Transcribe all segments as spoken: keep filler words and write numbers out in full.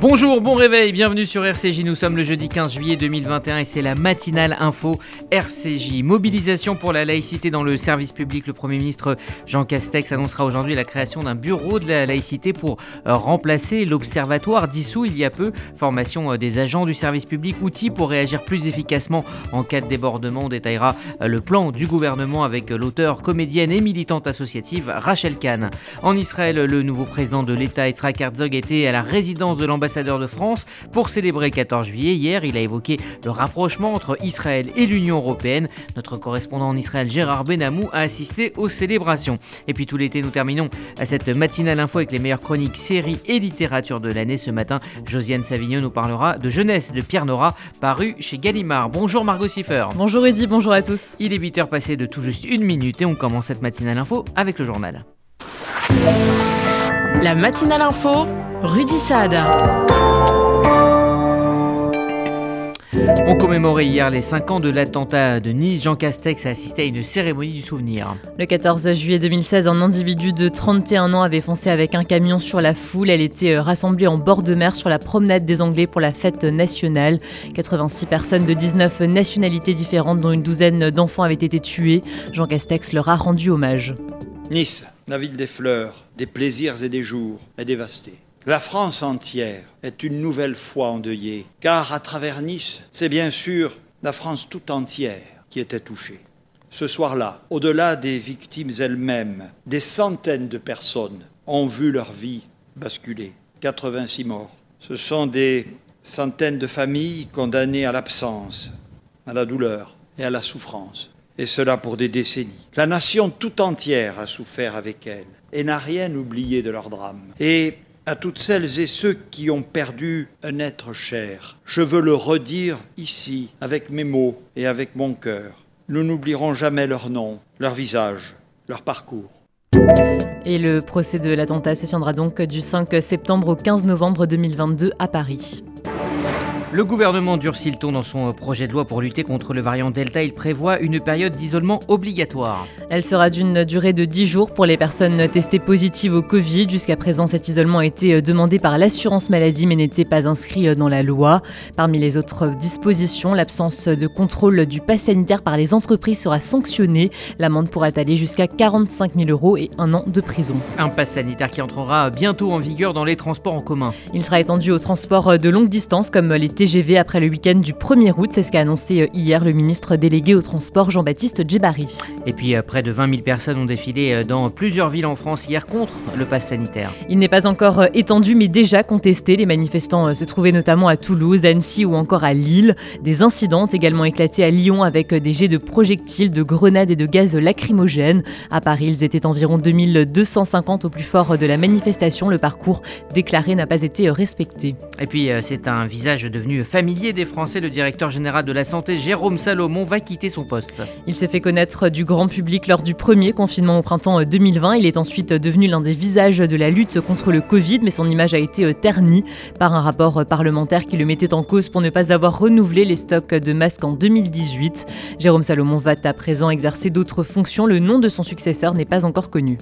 Bonjour, bon réveil, bienvenue sur R C J, nous sommes le jeudi quinze juillet deux mille vingt et un et c'est la matinale info R C J. Mobilisation pour la laïcité dans le service public, le Premier ministre Jean Castex annoncera aujourd'hui la création d'un bureau de la laïcité pour remplacer l'observatoire dissous il y a peu. Formation des agents du service public, outils pour réagir plus efficacement en cas de débordement. On détaillera le plan du gouvernement avec l'auteure, comédienne et militante associative Rachel Kahn. En Israël, le nouveau président de l'État, Yitzhak Herzog, était à la résidence de l'ambassade de France pour célébrer quatorze juillet. Hier, il a évoqué le rapprochement entre Israël et l'Union européenne. Notre correspondant en Israël, Gérard Benamou, a assisté aux célébrations. Et puis tout l'été, nous terminons à cette matinale info avec les meilleures chroniques, séries et littérature de l'année. Ce matin, Josiane Savigneau nous parlera de Jeunesse de Pierre Nora, paru chez Gallimard. Bonjour Margot Siffer. Bonjour Eddy, bonjour à tous. Il est huit heures passées de tout juste une minute et on commence cette matinale info avec le journal. La matinale info, Rudy Saada. On commémorait hier les cinq ans de l'attentat de Nice. Jean Castex a assisté à une cérémonie du souvenir. Le quatorze juillet deux mille seize, un individu de trente et un ans avait foncé avec un camion sur la foule. Elle était rassemblée en bord de mer sur la promenade des Anglais pour la fête nationale. quatre-vingt-six personnes de dix-neuf nationalités différentes, dont une douzaine d'enfants, avaient été tuées. Jean Castex leur a rendu hommage. Nice, la ville des fleurs, des plaisirs et des jours, est dévastée. La France entière est une nouvelle fois endeuillée, car à travers Nice, c'est bien sûr la France tout entière qui était touchée. Ce soir-là, au-delà des victimes elles-mêmes, des centaines de personnes ont vu leur vie basculer. quatre-vingt-six morts. Ce sont des centaines de familles condamnées à l'absence, à la douleur et à la souffrance. Et cela pour des décennies. La nation tout entière a souffert avec elle et n'a rien oublié de leur drame. Et à toutes celles et ceux qui ont perdu un être cher, je veux le redire ici, avec mes mots et avec mon cœur. Nous n'oublierons jamais leur nom, leur visage, leur parcours. Et le procès de l'attentat se tiendra donc du cinq septembre au quinze novembre deux mille vingt-deux à Paris. Le gouvernement durcit le ton dans son projet de loi pour lutter contre le variant Delta. Il prévoit une période d'isolement obligatoire. Elle sera d'une durée de dix jours pour les personnes testées positives au Covid. Jusqu'à présent, cet isolement a été demandé par l'assurance maladie mais n'était pas inscrit dans la loi. Parmi les autres dispositions, l'absence de contrôle du pass sanitaire par les entreprises sera sanctionnée. L'amende pourra aller jusqu'à quarante-cinq mille euros et un an de prison. Un pass sanitaire qui entrera bientôt en vigueur dans les transports en commun. Il sera étendu aux transports de longue distance comme les T G V après le week-end du premier août, c'est ce qu'a annoncé hier le ministre délégué au transport Jean-Baptiste Djebbari. Et puis près de vingt mille personnes ont défilé dans plusieurs villes en France hier contre le pass sanitaire. Il n'est pas encore étendu mais déjà contesté. Les manifestants se trouvaient notamment à Toulouse, Annecy ou encore à Lille. Des incidents ont également éclaté à Lyon avec des jets de projectiles, de grenades et de gaz lacrymogènes. À Paris, ils étaient environ deux mille deux cent cinquante au plus fort de la manifestation. Le parcours déclaré n'a pas été respecté. Et puis c'est un visage devenu familier des Français, le directeur général de la santé Jérôme Salomon va quitter son poste. Il s'est fait connaître du grand public lors du premier confinement au printemps deux mille vingt. Il est ensuite devenu l'un des visages de la lutte contre le Covid, mais son image a été ternie par un rapport parlementaire qui le mettait en cause pour ne pas avoir renouvelé les stocks de masques en deux mille dix-huit. Jérôme Salomon va à présent exercer d'autres fonctions. Le nom de son successeur n'est pas encore connu.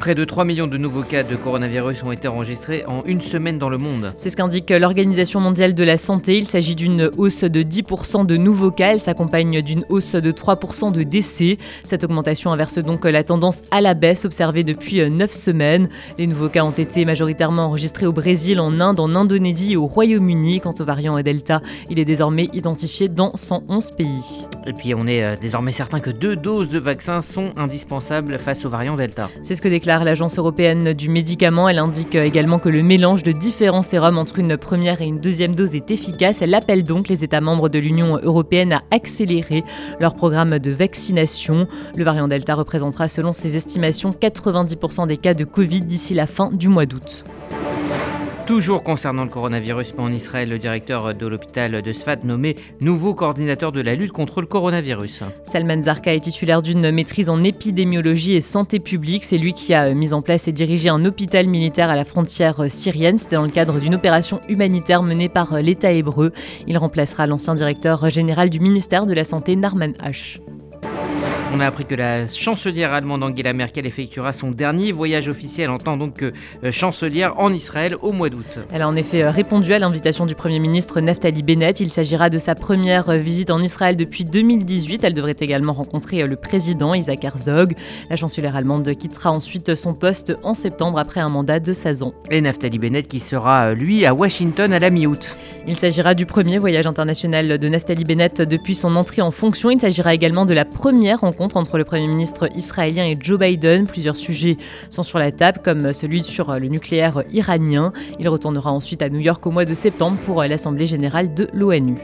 Près de trois millions de nouveaux cas de coronavirus ont été enregistrés en une semaine dans le monde. C'est ce qu'indique l'Organisation mondiale de la santé. Il s'agit d'une hausse de dix pour cent de nouveaux cas. Elle s'accompagne d'une hausse de trois pour cent de décès. Cette augmentation inverse donc la tendance à la baisse observée depuis neuf semaines. Les nouveaux cas ont été majoritairement enregistrés au Brésil, en Inde, en Indonésie et au Royaume-Uni. Quant au variant Delta, il est désormais identifié dans cent onze pays. Et puis on est désormais certain que deux doses de vaccins sont indispensables face au variant Delta. C'est ce que déclare l'Agence européenne du médicament. Elle indique également que le mélange de différents sérums entre une première et une deuxième dose est efficace. Elle appelle donc les États membres de l'Union européenne à accélérer leur programme de vaccination. Le variant Delta représentera, selon ses estimations, quatre-vingt-dix pour cent des cas de Covid d'ici la fin du mois d'août. Toujours concernant le coronavirus, mais en Israël, le directeur de l'hôpital de Sfat nommé nouveau coordinateur de la lutte contre le coronavirus. Salman Zarqa est titulaire d'une maîtrise en épidémiologie et santé publique. C'est lui qui a mis en place et dirigé un hôpital militaire à la frontière syrienne. C'était dans le cadre d'une opération humanitaire menée par l'État hébreu. Il remplacera l'ancien directeur général du ministère de la Santé, Nachman Ash. On a appris que la chancelière allemande Angela Merkel effectuera son dernier voyage officiel en tant que chancelière en Israël au mois d'août. Elle a en effet répondu à l'invitation du Premier ministre Naftali Bennett. Il s'agira de sa première visite en Israël depuis deux mille dix-huit. Elle devrait également rencontrer le président Yitzhak Herzog. La chancelière allemande quittera ensuite son poste en septembre après un mandat de seize ans. Et Naftali Bennett qui sera, lui, à Washington à la mi-août. Il s'agira du premier voyage international de Naftali Bennett depuis son entrée en fonction. Il s'agira également de la première rencontre entre le Premier ministre israélien et Joe Biden. Plusieurs sujets sont sur la table, comme celui sur le nucléaire iranien. Il retournera ensuite à New York au mois de septembre pour l'Assemblée générale de l'ONU.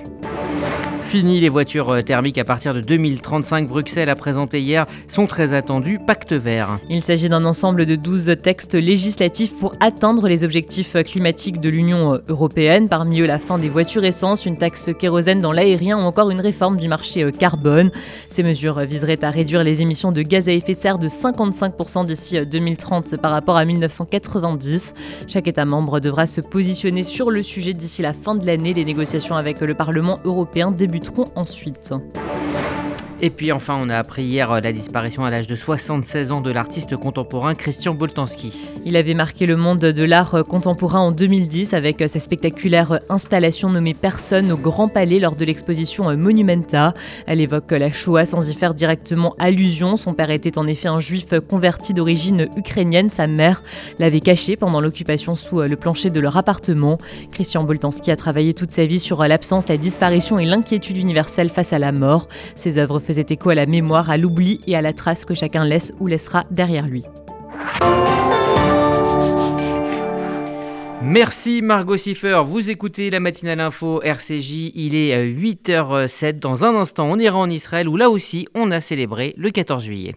Fini les voitures thermiques à partir de deux mille trente-cinq. Bruxelles a présenté hier son très attendu pacte vert. Il s'agit d'un ensemble de douze textes législatifs pour atteindre les objectifs climatiques de l'Union européenne. Parmi eux, la fin des voitures essence, une taxe kérosène dans l'aérien ou encore une réforme du marché carbone. Ces mesures viseraient à réduire les émissions de gaz à effet de serre de cinquante-cinq pour cent d'ici deux mille trente par rapport à mille neuf cent quatre-vingt-dix. Chaque État membre devra se positionner sur le sujet d'ici la fin de l'année. Les négociations avec le Parlement européen débutent ensuite. Et puis enfin, on a appris hier la disparition à l'âge de soixante-seize ans de l'artiste contemporain Christian Boltanski. Il avait marqué le monde de l'art contemporain en deux mille dix avec sa spectaculaire installation nommée Personne au Grand Palais lors de l'exposition Monumenta. Elle évoque la Shoah sans y faire directement allusion. Son père était en effet un juif converti d'origine ukrainienne. Sa mère l'avait caché pendant l'occupation sous le plancher de leur appartement. Christian Boltanski a travaillé toute sa vie sur l'absence, la disparition et l'inquiétude universelle face à la mort. Ses œuvres faisaient C'était écho à la mémoire, à l'oubli et à la trace que chacun laisse ou laissera derrière lui. Merci Margot Siffer, vous écoutez la matinale info R C J, il est huit heures sept, dans un instant on ira en Israël où là aussi on a célébré le quatorze juillet.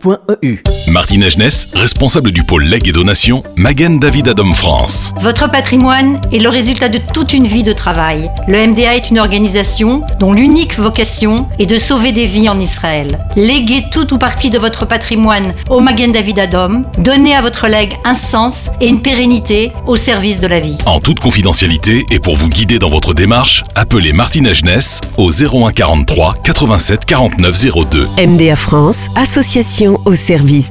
point com. Martina Jeunesse, responsable du pôle legs et donations, Magen David Adom France. Votre patrimoine est le résultat de toute une vie de travail. Le M D A est une organisation dont l'unique vocation est de sauver des vies en Israël. Léguez tout ou partie de votre patrimoine au Magen David Adom. Donnez à votre legs un sens et une pérennité au service de la vie. En toute confidentialité et pour vous guider dans votre démarche, appelez Martina Jeunesse au zéro un quarante-trois quatre-vingt-sept quarante-neuf zéro deux. M D A France, association au service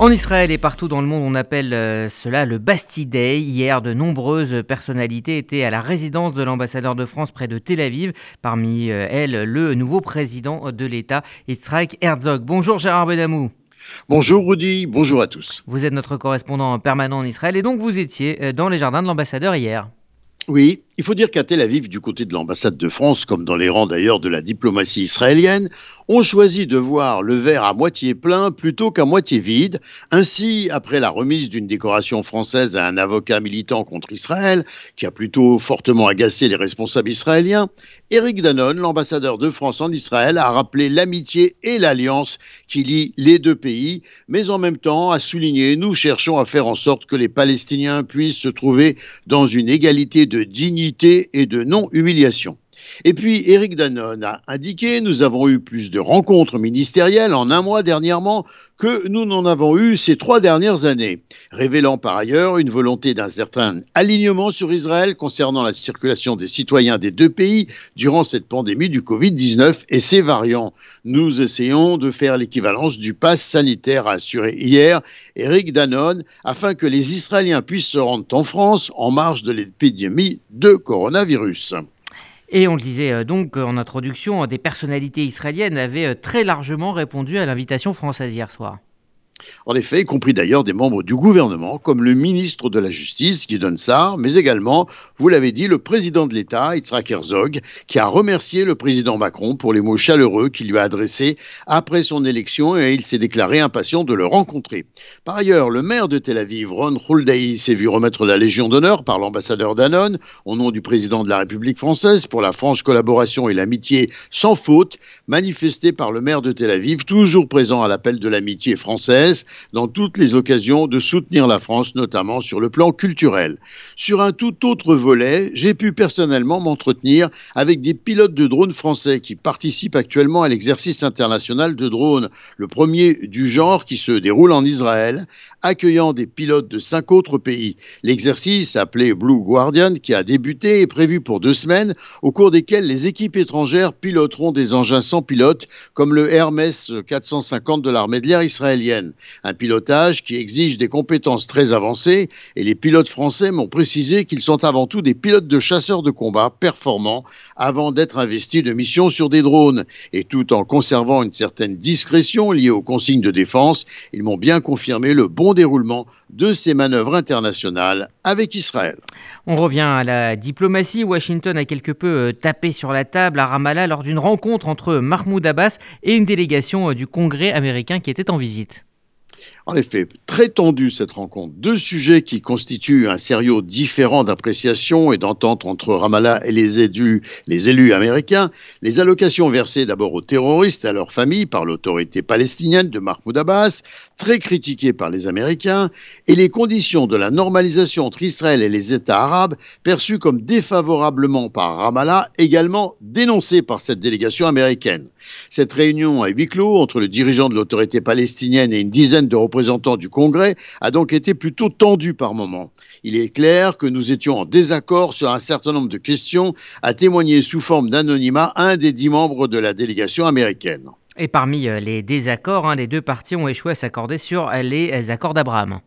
En Israël et partout dans le monde, on appelle cela le Bastille Day. Hier, de nombreuses personnalités étaient à la résidence de l'ambassadeur de France près de Tel Aviv. Parmi elles, le nouveau président de l'État, Yitzhak Herzog. Bonjour Gérard Benamou. Bonjour Rudy, bonjour à tous. Vous êtes notre correspondant permanent en Israël et donc vous étiez dans les jardins de l'ambassadeur hier. Oui, il faut dire qu'à Tel Aviv, du côté de l'ambassade de France, comme dans les rangs d'ailleurs de la diplomatie israélienne, on choisit de voir le verre à moitié plein plutôt qu'à moitié vide. Ainsi, après la remise d'une décoration française à un avocat militant contre Israël, qui a plutôt fortement agacé les responsables israéliens, Éric Danon, l'ambassadeur de France en Israël, a rappelé l'amitié et l'alliance qui lient les deux pays, mais en même temps a souligné « Nous cherchons à faire en sorte que les Palestiniens puissent se trouver dans une égalité de dignité et de non-humiliation ». Et puis, Éric Danon a indiqué « Nous avons eu plus de rencontres ministérielles en un mois dernièrement que nous n'en avons eu ces trois dernières années », révélant par ailleurs une volonté d'un certain alignement sur Israël concernant la circulation des citoyens des deux pays durant cette pandémie du covid dix-neuf et ses variants. « Nous essayons de faire l'équivalence du pass sanitaire », a assuré hier Éric Danon, afin que les Israéliens puissent se rendre en France en marge de l'épidémie de coronavirus. Et on le disait donc en introduction, des personnalités israéliennes avaient très largement répondu à l'invitation française hier soir. En effet, y compris d'ailleurs des membres du gouvernement, comme le ministre de la Justice, Gideon Saar, mais également, vous l'avez dit, le président de l'État, Yitzhak Herzog, qui a remercié le président Macron pour les mots chaleureux qu'il lui a adressés après son élection et il s'est déclaré impatient de le rencontrer. Par ailleurs, le maire de Tel Aviv, Ron Hulday, s'est vu remettre la Légion d'honneur par l'ambassadeur Danon, au nom du président de la République française, pour la franche collaboration et l'amitié sans faute, manifestée par le maire de Tel Aviv, toujours présent à l'appel de l'amitié française, dans toutes les occasions de soutenir la France, notamment sur le plan culturel. Sur un tout autre volet, j'ai pu personnellement m'entretenir avec des pilotes de drones français qui participent actuellement à l'exercice international de drones, le premier du genre qui se déroule en Israël, accueillant des pilotes de cinq autres pays. L'exercice, appelé Blue Guardian, qui a débuté, est prévu pour deux semaines, au cours desquelles les équipes étrangères piloteront des engins sans pilote, comme le Hermès quatre cent cinquante de l'armée de l'air israélienne. Un pilotage qui exige des compétences très avancées, et les pilotes français m'ont précisé qu'ils sont avant tout des pilotes de chasseurs de combat performants avant d'être investis de missions sur des drones. Et tout en conservant une certaine discrétion liée aux consignes de défense, ils m'ont bien confirmé le bon déroulement de ces manœuvres internationales avec Israël. On revient à la diplomatie. Washington a quelque peu tapé sur la table à Ramallah lors d'une rencontre entre Mahmoud Abbas et une délégation du Congrès américain qui était en visite. En effet, très tendue cette rencontre. Deux sujets qui constituent un sérieux différent d'appréciation et d'entente entre Ramallah et les élus, les élus américains. Les allocations versées d'abord aux terroristes et à leurs familles par l'autorité palestinienne de Mahmoud Abbas, très critiquée par les Américains, et les conditions de la normalisation entre Israël et les États arabes, perçues comme défavorablement par Ramallah, également dénoncées par cette délégation américaine. Cette réunion à huis clos entre le dirigeant de l'autorité palestinienne et une dizaine de représentants du Congrès a donc été plutôt tendue par moments. Il est clair que nous étions en désaccord sur un certain nombre de questions, a témoigné sous forme d'anonymat un des dix membres de la délégation américaine. Et parmi les désaccords, les deux parties ont échoué à s'accorder sur les accords d'Abraham.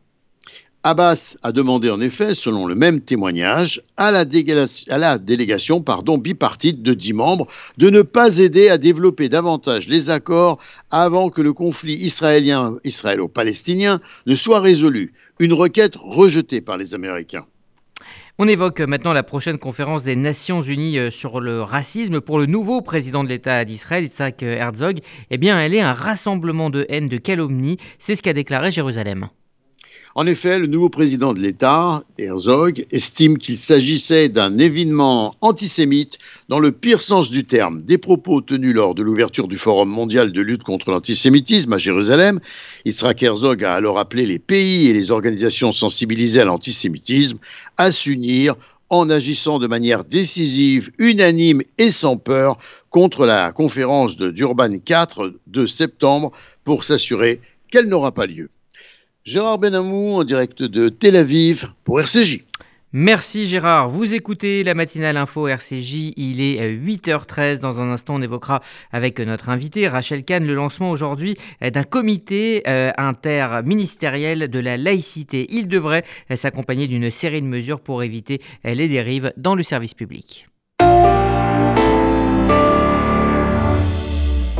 Abbas a demandé en effet, selon le même témoignage, à la, dégla- à la délégation pardon, bipartite de dix membres de ne pas aider à développer davantage les accords avant que le conflit israélien, israélo-palestinien ne soit résolu. Une requête rejetée par les Américains. On évoque maintenant la prochaine conférence des Nations Unies sur le racisme. Pour le nouveau président de l'État d'Israël, Yitzhak Herzog, eh bien, elle est un rassemblement de haine, de calomnie. C'est ce qu'a déclaré Jérusalem. En effet, le nouveau président de l'État, Herzog, estime qu'il s'agissait d'un événement antisémite dans le pire sens du terme. Des propos tenus lors de l'ouverture du Forum mondial de lutte contre l'antisémitisme à Jérusalem, Yitzhak Herzog a alors appelé les pays et les organisations sensibilisées à l'antisémitisme à s'unir en agissant de manière décisive, unanime et sans peur contre la conférence de Durban quatre de septembre pour s'assurer qu'elle n'aura pas lieu. Gérard Benamou en direct de Tel Aviv pour R C J. Merci Gérard, vous écoutez la matinale info R C J, il est huit heures treize, dans un instant on évoquera avec notre invité Rachel Kahn le lancement aujourd'hui d'un comité interministériel de la laïcité. Il devrait s'accompagner d'une série de mesures pour éviter les dérives dans le service public.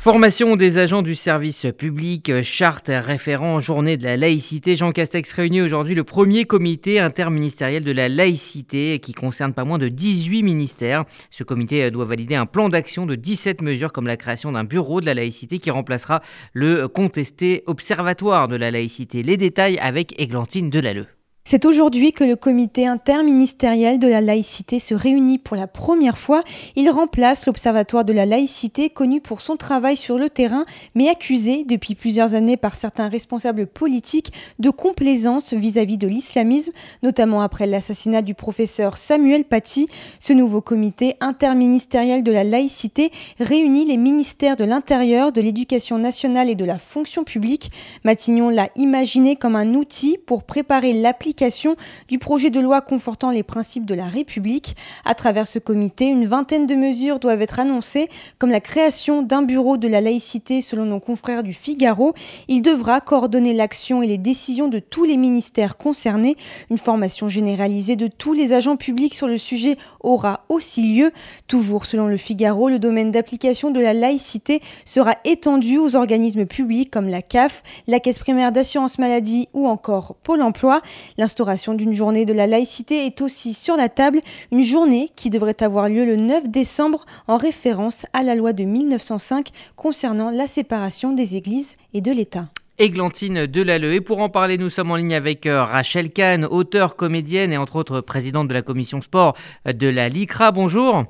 Formation des agents du service public, charte, référent, journée de la laïcité. Jean Castex réunit aujourd'hui le premier comité interministériel de la laïcité qui concerne pas moins de dix-huit ministères. Ce comité doit valider un plan d'action de dix-sept mesures comme la création d'un bureau de la laïcité qui remplacera le contesté observatoire de la laïcité. Les détails avec Églantine Delalleux. C'est aujourd'hui que le comité interministériel de la laïcité se réunit pour la première fois. Il remplace l'Observatoire de la laïcité, connu pour son travail sur le terrain, mais accusé depuis plusieurs années par certains responsables politiques de complaisance vis-à-vis de l'islamisme, notamment après l'assassinat du professeur Samuel Paty. Ce nouveau comité interministériel de la laïcité réunit les ministères de l'Intérieur, de l'Éducation nationale et de la fonction publique. Matignon l'a imaginé comme un outil pour préparer l'application du projet de loi confortant les principes de la République. À travers ce comité, une vingtaine de mesures doivent être annoncées, comme la création d'un bureau de la laïcité selon nos confrères du Figaro. Il devra coordonner l'action et les décisions de tous les ministères concernés. Une formation généralisée de tous les agents publics sur le sujet aura aussi lieu. Toujours selon le Figaro, le domaine d'application de la laïcité sera étendu aux organismes publics comme la C A F, la Caisse primaire d'assurance maladie ou encore Pôle emploi. L'instauration d'une journée de la laïcité est aussi sur la table, une journée qui devrait avoir lieu le neuf décembre en référence à la loi de mille neuf cent cinq concernant la séparation des églises et de l'État. Églantine Delalleux. Et pour en parler, nous sommes en ligne avec Rachel Kahn, auteure, comédienne et entre autres présidente de la commission sport de la LICRA. Bonjour.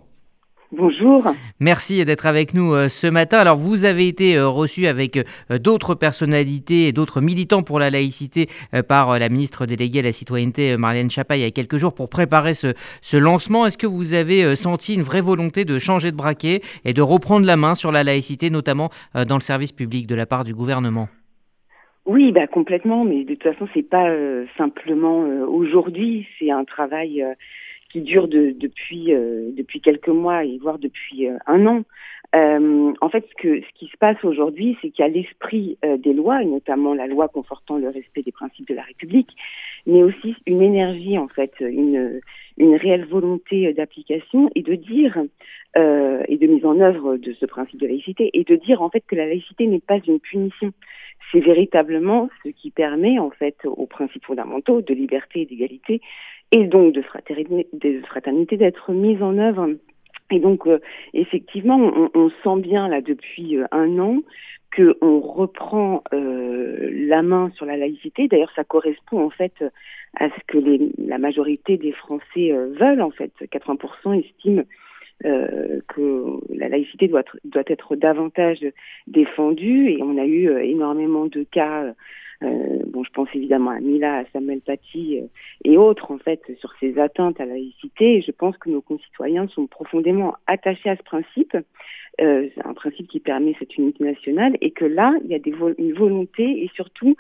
Bonjour. Merci d'être avec nous ce matin. Alors, vous avez été reçu avec d'autres personnalités et d'autres militants pour la laïcité par la ministre déléguée à la citoyenneté, Marlène Schiappa, il y a quelques jours pour préparer ce, ce lancement. Est-ce que vous avez senti une vraie volonté de changer de braquet et de reprendre la main sur la laïcité, notamment dans le service public de la part du gouvernement ? Oui, bah complètement. Mais de toute façon, c'est pas euh, simplement euh, aujourd'hui. C'est un travail... Euh... qui dure de, depuis euh, depuis quelques mois et voire depuis euh, un an. Euh, en fait, ce que ce qui se passe aujourd'hui, c'est qu'il y a l'esprit euh, des lois, et notamment la loi confortant le respect des principes de la République, mais aussi une énergie, en fait, une une réelle volonté d'application et de dire euh, et de mise en œuvre de ce principe de laïcité et de dire en fait que la laïcité n'est pas une punition. C'est véritablement ce qui permet en fait aux principes fondamentaux de liberté et d'égalité et donc de fraternité, de fraternité d'être mise en œuvre. Et donc euh, effectivement, on, on sent bien là depuis un an que on reprend euh, la main sur la laïcité. D'ailleurs, ça correspond en fait à ce que les, la majorité des Français euh, veulent en fait. quatre-vingts pour cent estiment Euh, que la laïcité doit être, doit être davantage défendue et on a eu euh, énormément de cas, euh, bon je pense évidemment à Mila, à Samuel Paty euh, et autres en fait sur ces atteintes à la laïcité et je pense que nos concitoyens sont profondément attachés à ce principe, euh, c'est un principe qui permet cette unité nationale et que là il y a des vo- une volonté et surtout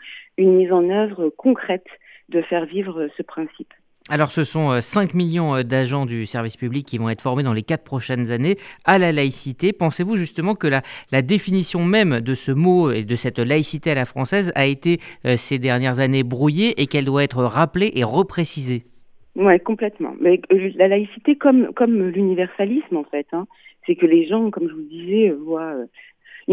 une mise en œuvre concrète de faire vivre ce principe. Alors ce sont cinq millions d'agents du service public qui vont être formés dans les quatre prochaines années à la laïcité. Pensez-vous justement que la, la définition même de ce mot et de cette laïcité à la française a été euh, ces dernières années brouillée et qu'elle doit être rappelée et reprécisée ? Oui, complètement. Mais la laïcité comme, comme l'universalisme en fait, hein, c'est que les gens, comme je vous disais, voient... Euh,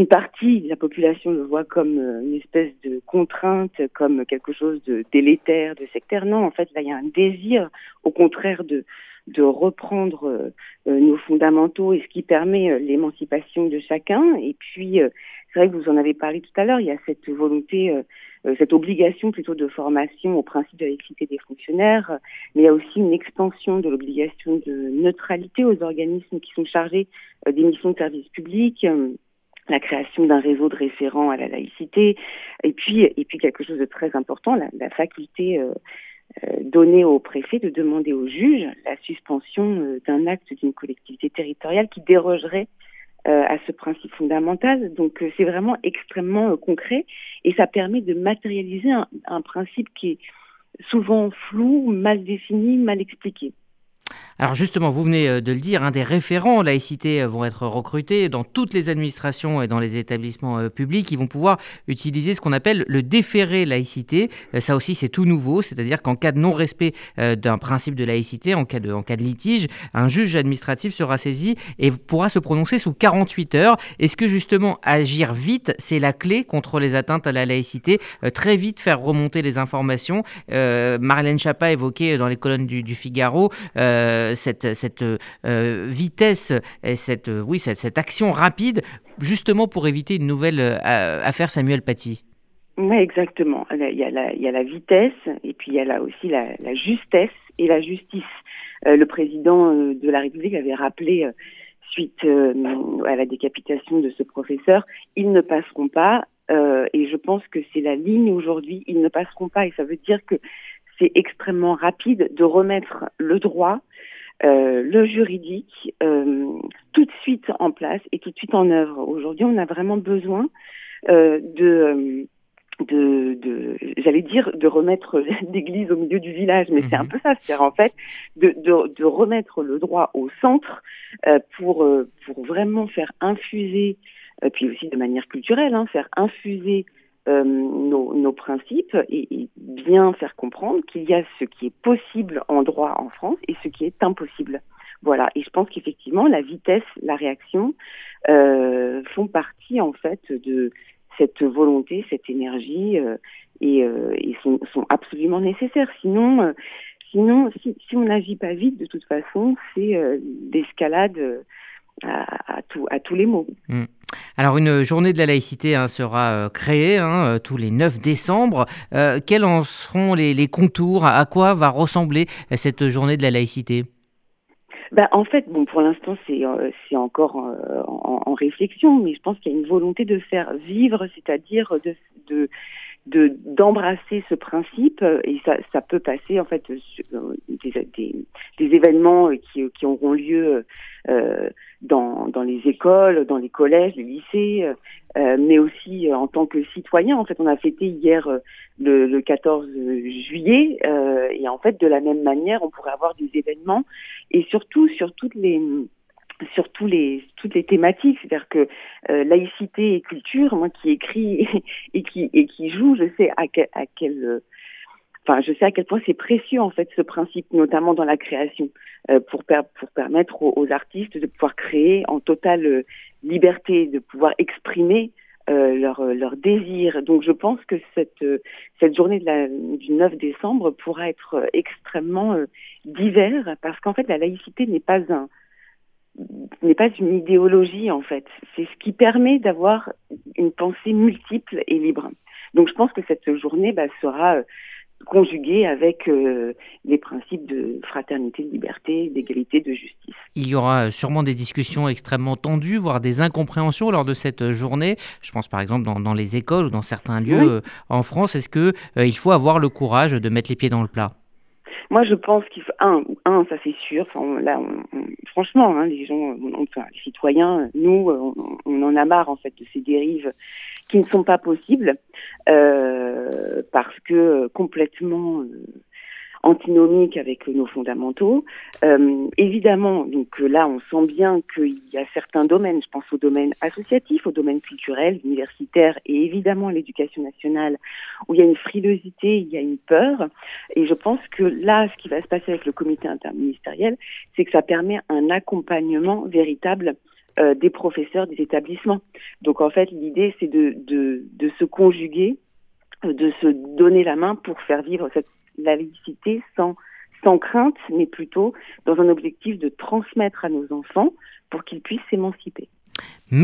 Une partie de la population le voit comme une espèce de contrainte, comme quelque chose de délétère, de sectaire. Non, en fait, là, il y a un désir, au contraire, de, de reprendre euh, nos fondamentaux et ce qui permet euh, l'émancipation de chacun. Et puis, euh, c'est vrai que vous en avez parlé tout à l'heure, il y a cette volonté, euh, cette obligation plutôt de formation au principe de laïcité des fonctionnaires, mais il y a aussi une extension de l'obligation de neutralité aux organismes qui sont chargés euh, des missions de service public, euh, la création d'un réseau de référents à la laïcité, et puis et puis quelque chose de très important, la, la faculté euh, euh, donnée au préfet de demander au juge la suspension euh, d'un acte d'une collectivité territoriale qui dérogerait euh, à ce principe fondamental. Donc euh, c'est vraiment extrêmement euh, concret et ça permet de matérialiser un, un principe qui est souvent flou, mal défini, mal expliqué. Alors justement, vous venez de le dire, hein, des référents laïcité vont être recrutés dans toutes les administrations et dans les établissements publics. Ils vont pouvoir utiliser ce qu'on appelle le déféré laïcité. Ça aussi, c'est tout nouveau, c'est-à-dire qu'en cas de non-respect d'un principe de laïcité, en cas de, en cas de litige, un juge administratif sera saisi et pourra se prononcer sous quarante-huit heures. Est-ce que justement, agir vite, c'est la clé contre les atteintes à la laïcité ? Très vite, faire remonter les informations. Euh, Marlène Schiappa évoquait dans les colonnes du, du Figaro... Euh, cette, cette euh, vitesse et cette, euh, oui, cette, cette action rapide, justement pour éviter une nouvelle euh, affaire Samuel Paty. Oui, exactement. Il y a la, il y a la vitesse et puis il y a là aussi la, la justesse et la justice. Euh, le président euh, de la République avait rappelé, euh, suite euh, à la décapitation de ce professeur, « Ils ne passeront pas euh, ». Et je pense que c'est la ligne aujourd'hui, « Ils ne passeront pas ». Et ça veut dire que c'est extrêmement rapide de remettre le droit, euh, le juridique, euh, tout de suite en place et tout de suite en œuvre. Aujourd'hui, on a vraiment besoin euh, de, de, de, j'allais dire, de remettre l'église au milieu du village, mais mmh. c'est un peu ça, c'est-à-dire en fait de, de, de remettre le droit au centre euh, pour, euh, pour vraiment faire infuser, euh, puis aussi de manière culturelle, hein, faire infuser Euh, nos, nos principes et, et bien faire comprendre qu'il y a ce qui est possible en droit en France et ce qui est impossible. Voilà. Et je pense qu'effectivement, la vitesse, la réaction euh, font partie en fait de cette volonté, cette énergie euh, et, euh, et sont, sont absolument nécessaires. Sinon, euh, sinon, si, si on n'agit pas vite, de toute façon, c'est euh, l'escalade à, à, tout, à tous les maux. Mm. Alors, une journée de la laïcité hein, sera euh, créée hein, tous les neuf décembre. Euh, quels en seront les, les contours ? À quoi va ressembler cette journée de la laïcité ? bah, En fait, bon, pour l'instant, c'est, euh, c'est encore euh, en, en réflexion, mais je pense qu'il y a une volonté de faire vivre, c'est-à-dire de, de, de, d'embrasser ce principe. Et ça, ça peut passer, en fait, euh, des, des, des événements qui, qui auront lieu... Euh, Dans, dans les écoles, dans les collèges, les lycées, euh, mais aussi euh, en tant que citoyen. En fait, on a fêté hier euh, le, le quatorze juillet euh, et en fait, de la même manière, on pourrait avoir des événements et surtout sur toutes les sur tous les toutes les thématiques. C'est-à-dire que euh, laïcité et culture, moi qui écris et qui et qui joue, je sais à quel, à quel euh, Enfin, je sais à quel point c'est précieux, en fait, ce principe, notamment dans la création, euh, pour, per- pour permettre aux, aux artistes de pouvoir créer en totale euh, liberté, de pouvoir exprimer euh, leur, leur désir. Donc, je pense que cette, euh, cette journée de la, du neuf décembre pourra être euh, extrêmement euh, divers, parce qu'en fait, la laïcité n'est pas un, n'est pas une idéologie, en fait. C'est ce qui permet d'avoir une pensée multiple et libre. Donc, je pense que cette journée bah, sera... Euh, conjugué avec euh, les principes de fraternité, de liberté, d'égalité, de justice. Il y aura sûrement des discussions extrêmement tendues, voire des incompréhensions lors de cette journée. Je pense par exemple dans, dans les écoles ou dans certains lieux oui. euh, en France. Est-ce qu'il euh, faut avoir le courage de mettre les pieds dans le plat ? Moi, je pense qu'il faut... Un, un ça c'est sûr. Enfin, on, là, on, on, franchement, hein, les gens, on, on, enfin, les citoyens, nous, on, on en a marre en fait de ces dérives qui ne sont pas possibles euh, parce que euh, complètement euh, antinomiques avec nos fondamentaux. Euh, évidemment, donc là, on sent bien qu'il y a certains domaines, je pense au domaine associatif, au domaine culturel, universitaire et évidemment à l'éducation nationale, où il y a une frilosité, il y a une peur. Et je pense que là, ce qui va se passer avec le comité interministériel, c'est que ça permet un accompagnement véritable Euh, des professeurs des établissements. Donc en fait, l'idée c'est de de de se conjuguer, de se donner la main pour faire vivre cette laïcité sans sans crainte, mais plutôt dans un objectif de transmettre à nos enfants pour qu'ils puissent s'émanciper.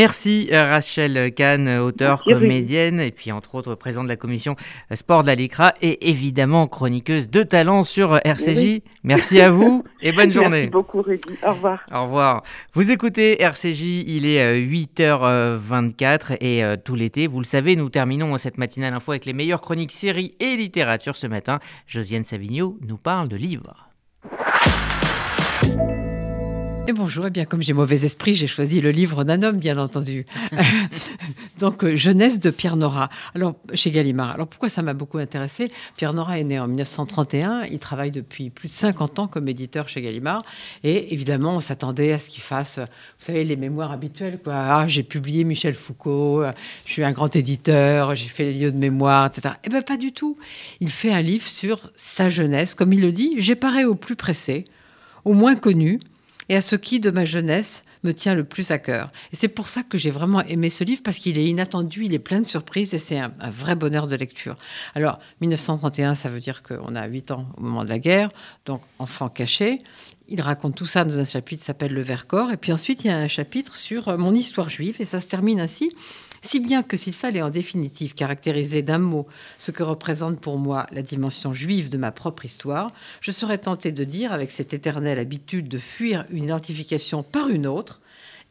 Merci Rachel Kahn, auteure, Merci, comédienne oui. et puis entre autres présidente de la commission sport de la LICRA et évidemment chroniqueuse de talent sur R C J. Oui. Merci à vous et bonne journée. Merci beaucoup Rudy, au revoir. Au revoir. Vous écoutez R C J, il est huit heures vingt-quatre et euh, tout l'été, vous le savez, nous terminons cette matinale info avec les meilleures chroniques séries et littérature. Ce matin, Josiane Savigneau nous parle de livres. Et bonjour, eh bien, comme j'ai mauvais esprit, j'ai choisi le livre d'un homme, bien entendu. Donc, Jeunesse de Pierre Nora, alors, chez Gallimard. Alors, pourquoi ça m'a beaucoup intéressée ? Pierre Nora est né en dix-neuf cent trente et un, il travaille depuis plus de cinquante ans comme éditeur chez Gallimard. Et évidemment, on s'attendait à ce qu'il fasse, vous savez, les mémoires habituelles, quoi. Ah, j'ai publié Michel Foucault, je suis un grand éditeur, j'ai fait les lieux de mémoire, et cetera. Eh bien, pas du tout. Il fait un livre sur sa jeunesse. Comme il le dit, j'ai paré au plus pressé, au moins connu, et à ce qui, de ma jeunesse, me tient le plus à cœur. Et c'est pour ça que j'ai vraiment aimé ce livre, parce qu'il est inattendu, il est plein de surprises, et c'est un, un vrai bonheur de lecture. Alors, dix-neuf cent trente et un, ça veut dire qu'on a huit ans au moment de la guerre, donc enfant caché. Il raconte tout ça dans un chapitre qui s'appelle « Le Vercors ». Et puis ensuite, il y a un chapitre sur mon histoire juive, et ça se termine ainsi. Si bien que s'il fallait en définitive caractériser d'un mot ce que représente pour moi la dimension juive de ma propre histoire, je serais tentée de dire, avec cette éternelle habitude de fuir une identification par une autre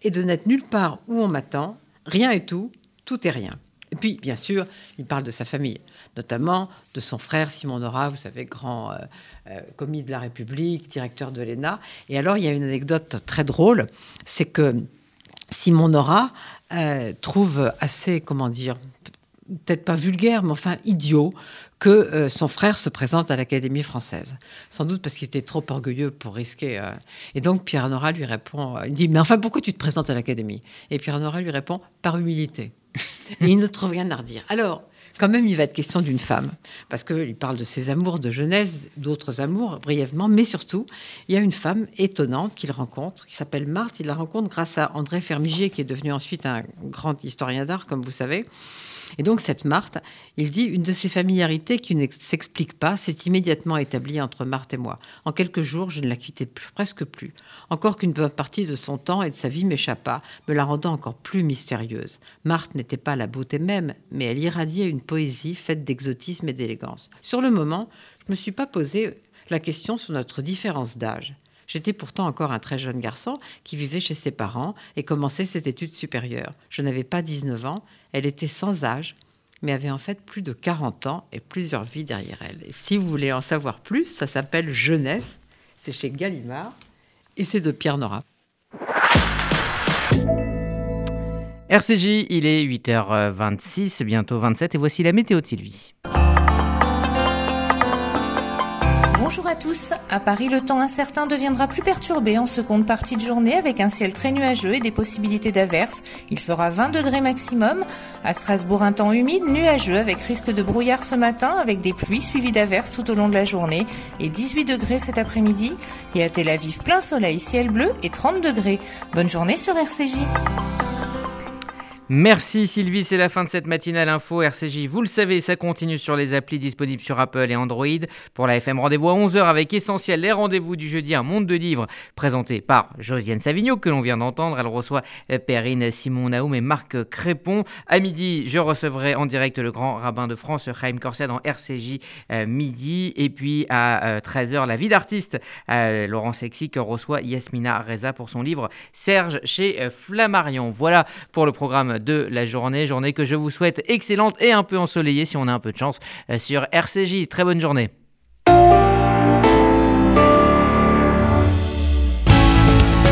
et de n'être nulle part où on m'attend, rien et tout, tout est rien. Et puis, bien sûr, il parle de sa famille, notamment de son frère Simon Nora, vous savez, grand euh, euh, commis de la République, directeur de l'E N A. Et alors, il y a une anecdote très drôle, c'est que Simon Nora euh, trouve assez, comment dire, peut-être pas vulgaire, mais enfin idiot, que euh, son frère se présente à l'Académie française. Sans doute parce qu'il était trop orgueilleux pour risquer. Euh... Et donc Pierre Nora lui répond, euh, il dit « Mais enfin, pourquoi tu te présentes à l'Académie ?» Et Pierre Nora lui répond « Par humilité. » Et il ne trouve rien à redire. Alors, quand même, il va être question d'une femme, parce qu'il parle de ses amours de jeunesse, d'autres amours, brièvement, mais surtout, il y a une femme étonnante qu'il rencontre, qui s'appelle Marthe. Il la rencontre grâce à André Fermigier, qui est devenu ensuite un grand historien d'art, comme vous savez. Et donc, cette Marthe, il dit, une de ces familiarités qui ne s'explique pas s'est immédiatement établie entre Marthe et moi. En quelques jours, je ne la quittais plus, presque plus. Encore qu'une bonne partie de son temps et de sa vie m'échappa, me la rendant encore plus mystérieuse. Marthe n'était pas la beauté même, mais elle irradiait une poésie faite d'exotisme et d'élégance. Sur le moment, je ne me suis pas posé la question sur notre différence d'âge. J'étais pourtant encore un très jeune garçon qui vivait chez ses parents et commençait ses études supérieures. Je n'avais pas dix-neuf ans, elle était sans âge, mais avait en fait plus de quarante ans et plusieurs vies derrière elle. Et si vous voulez en savoir plus, ça s'appelle Jeunesse, c'est chez Gallimard et c'est de Pierre Nora. R C J, il est huit heures vingt-six, bientôt vingt-sept, et voici la météo de Sylvie. Bonjour à tous. À Paris, le temps incertain deviendra plus perturbé en seconde partie de journée avec un ciel très nuageux et des possibilités d'averses. Il fera vingt degrés maximum. À Strasbourg, un temps humide, nuageux avec risque de brouillard ce matin avec des pluies suivies d'averses tout au long de la journée et dix-huit degrés cet après-midi. Et à Tel Aviv, plein soleil, ciel bleu et trente degrés. Bonne journée sur R C J. Merci Sylvie, c'est la fin de cette matinale info. R C J, vous le savez, ça continue sur les applis disponibles sur Apple et Android. Pour la F M, rendez-vous à onze heures avec Essentiel, les rendez-vous du jeudi, un monde de livres, présenté par Josiane Savigneau, que l'on vient d'entendre. Elle reçoit Perrine Simon-Naoum et Marc Crépon. À midi, je recevrai en direct le grand rabbin de France, Chaim Corsia, dans R C J euh, midi. Et puis à euh, treize heures, la vie d'artiste, euh, Laurent Sexy, que reçoit Yasmina Reza pour son livre Serge chez euh, Flammarion. Voilà pour le programme de la journée, journée que je vous souhaite excellente et un peu ensoleillée si on a un peu de chance sur R C J. Très bonne journée.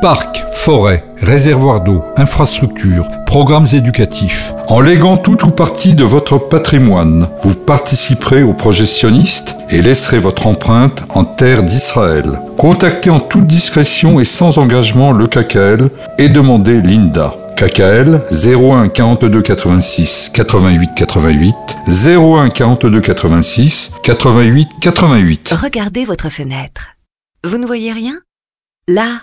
Parcs, forêts, réservoirs d'eau, infrastructures, programmes éducatifs. En léguant tout ou partie de votre patrimoine, vous participerez au projet sioniste et laisserez votre empreinte en terre d'Israël. Contactez en toute discrétion et sans engagement le K K L et demandez Linda. K K L zéro un quarante-deux quatre-vingt-six quatre-vingt-huit quatre-vingt-huit zéro un quarante-deux quatre-vingt-six quatre-vingt-huit quatre-vingt-huit. Regardez votre fenêtre. Vous ne voyez rien ? Là,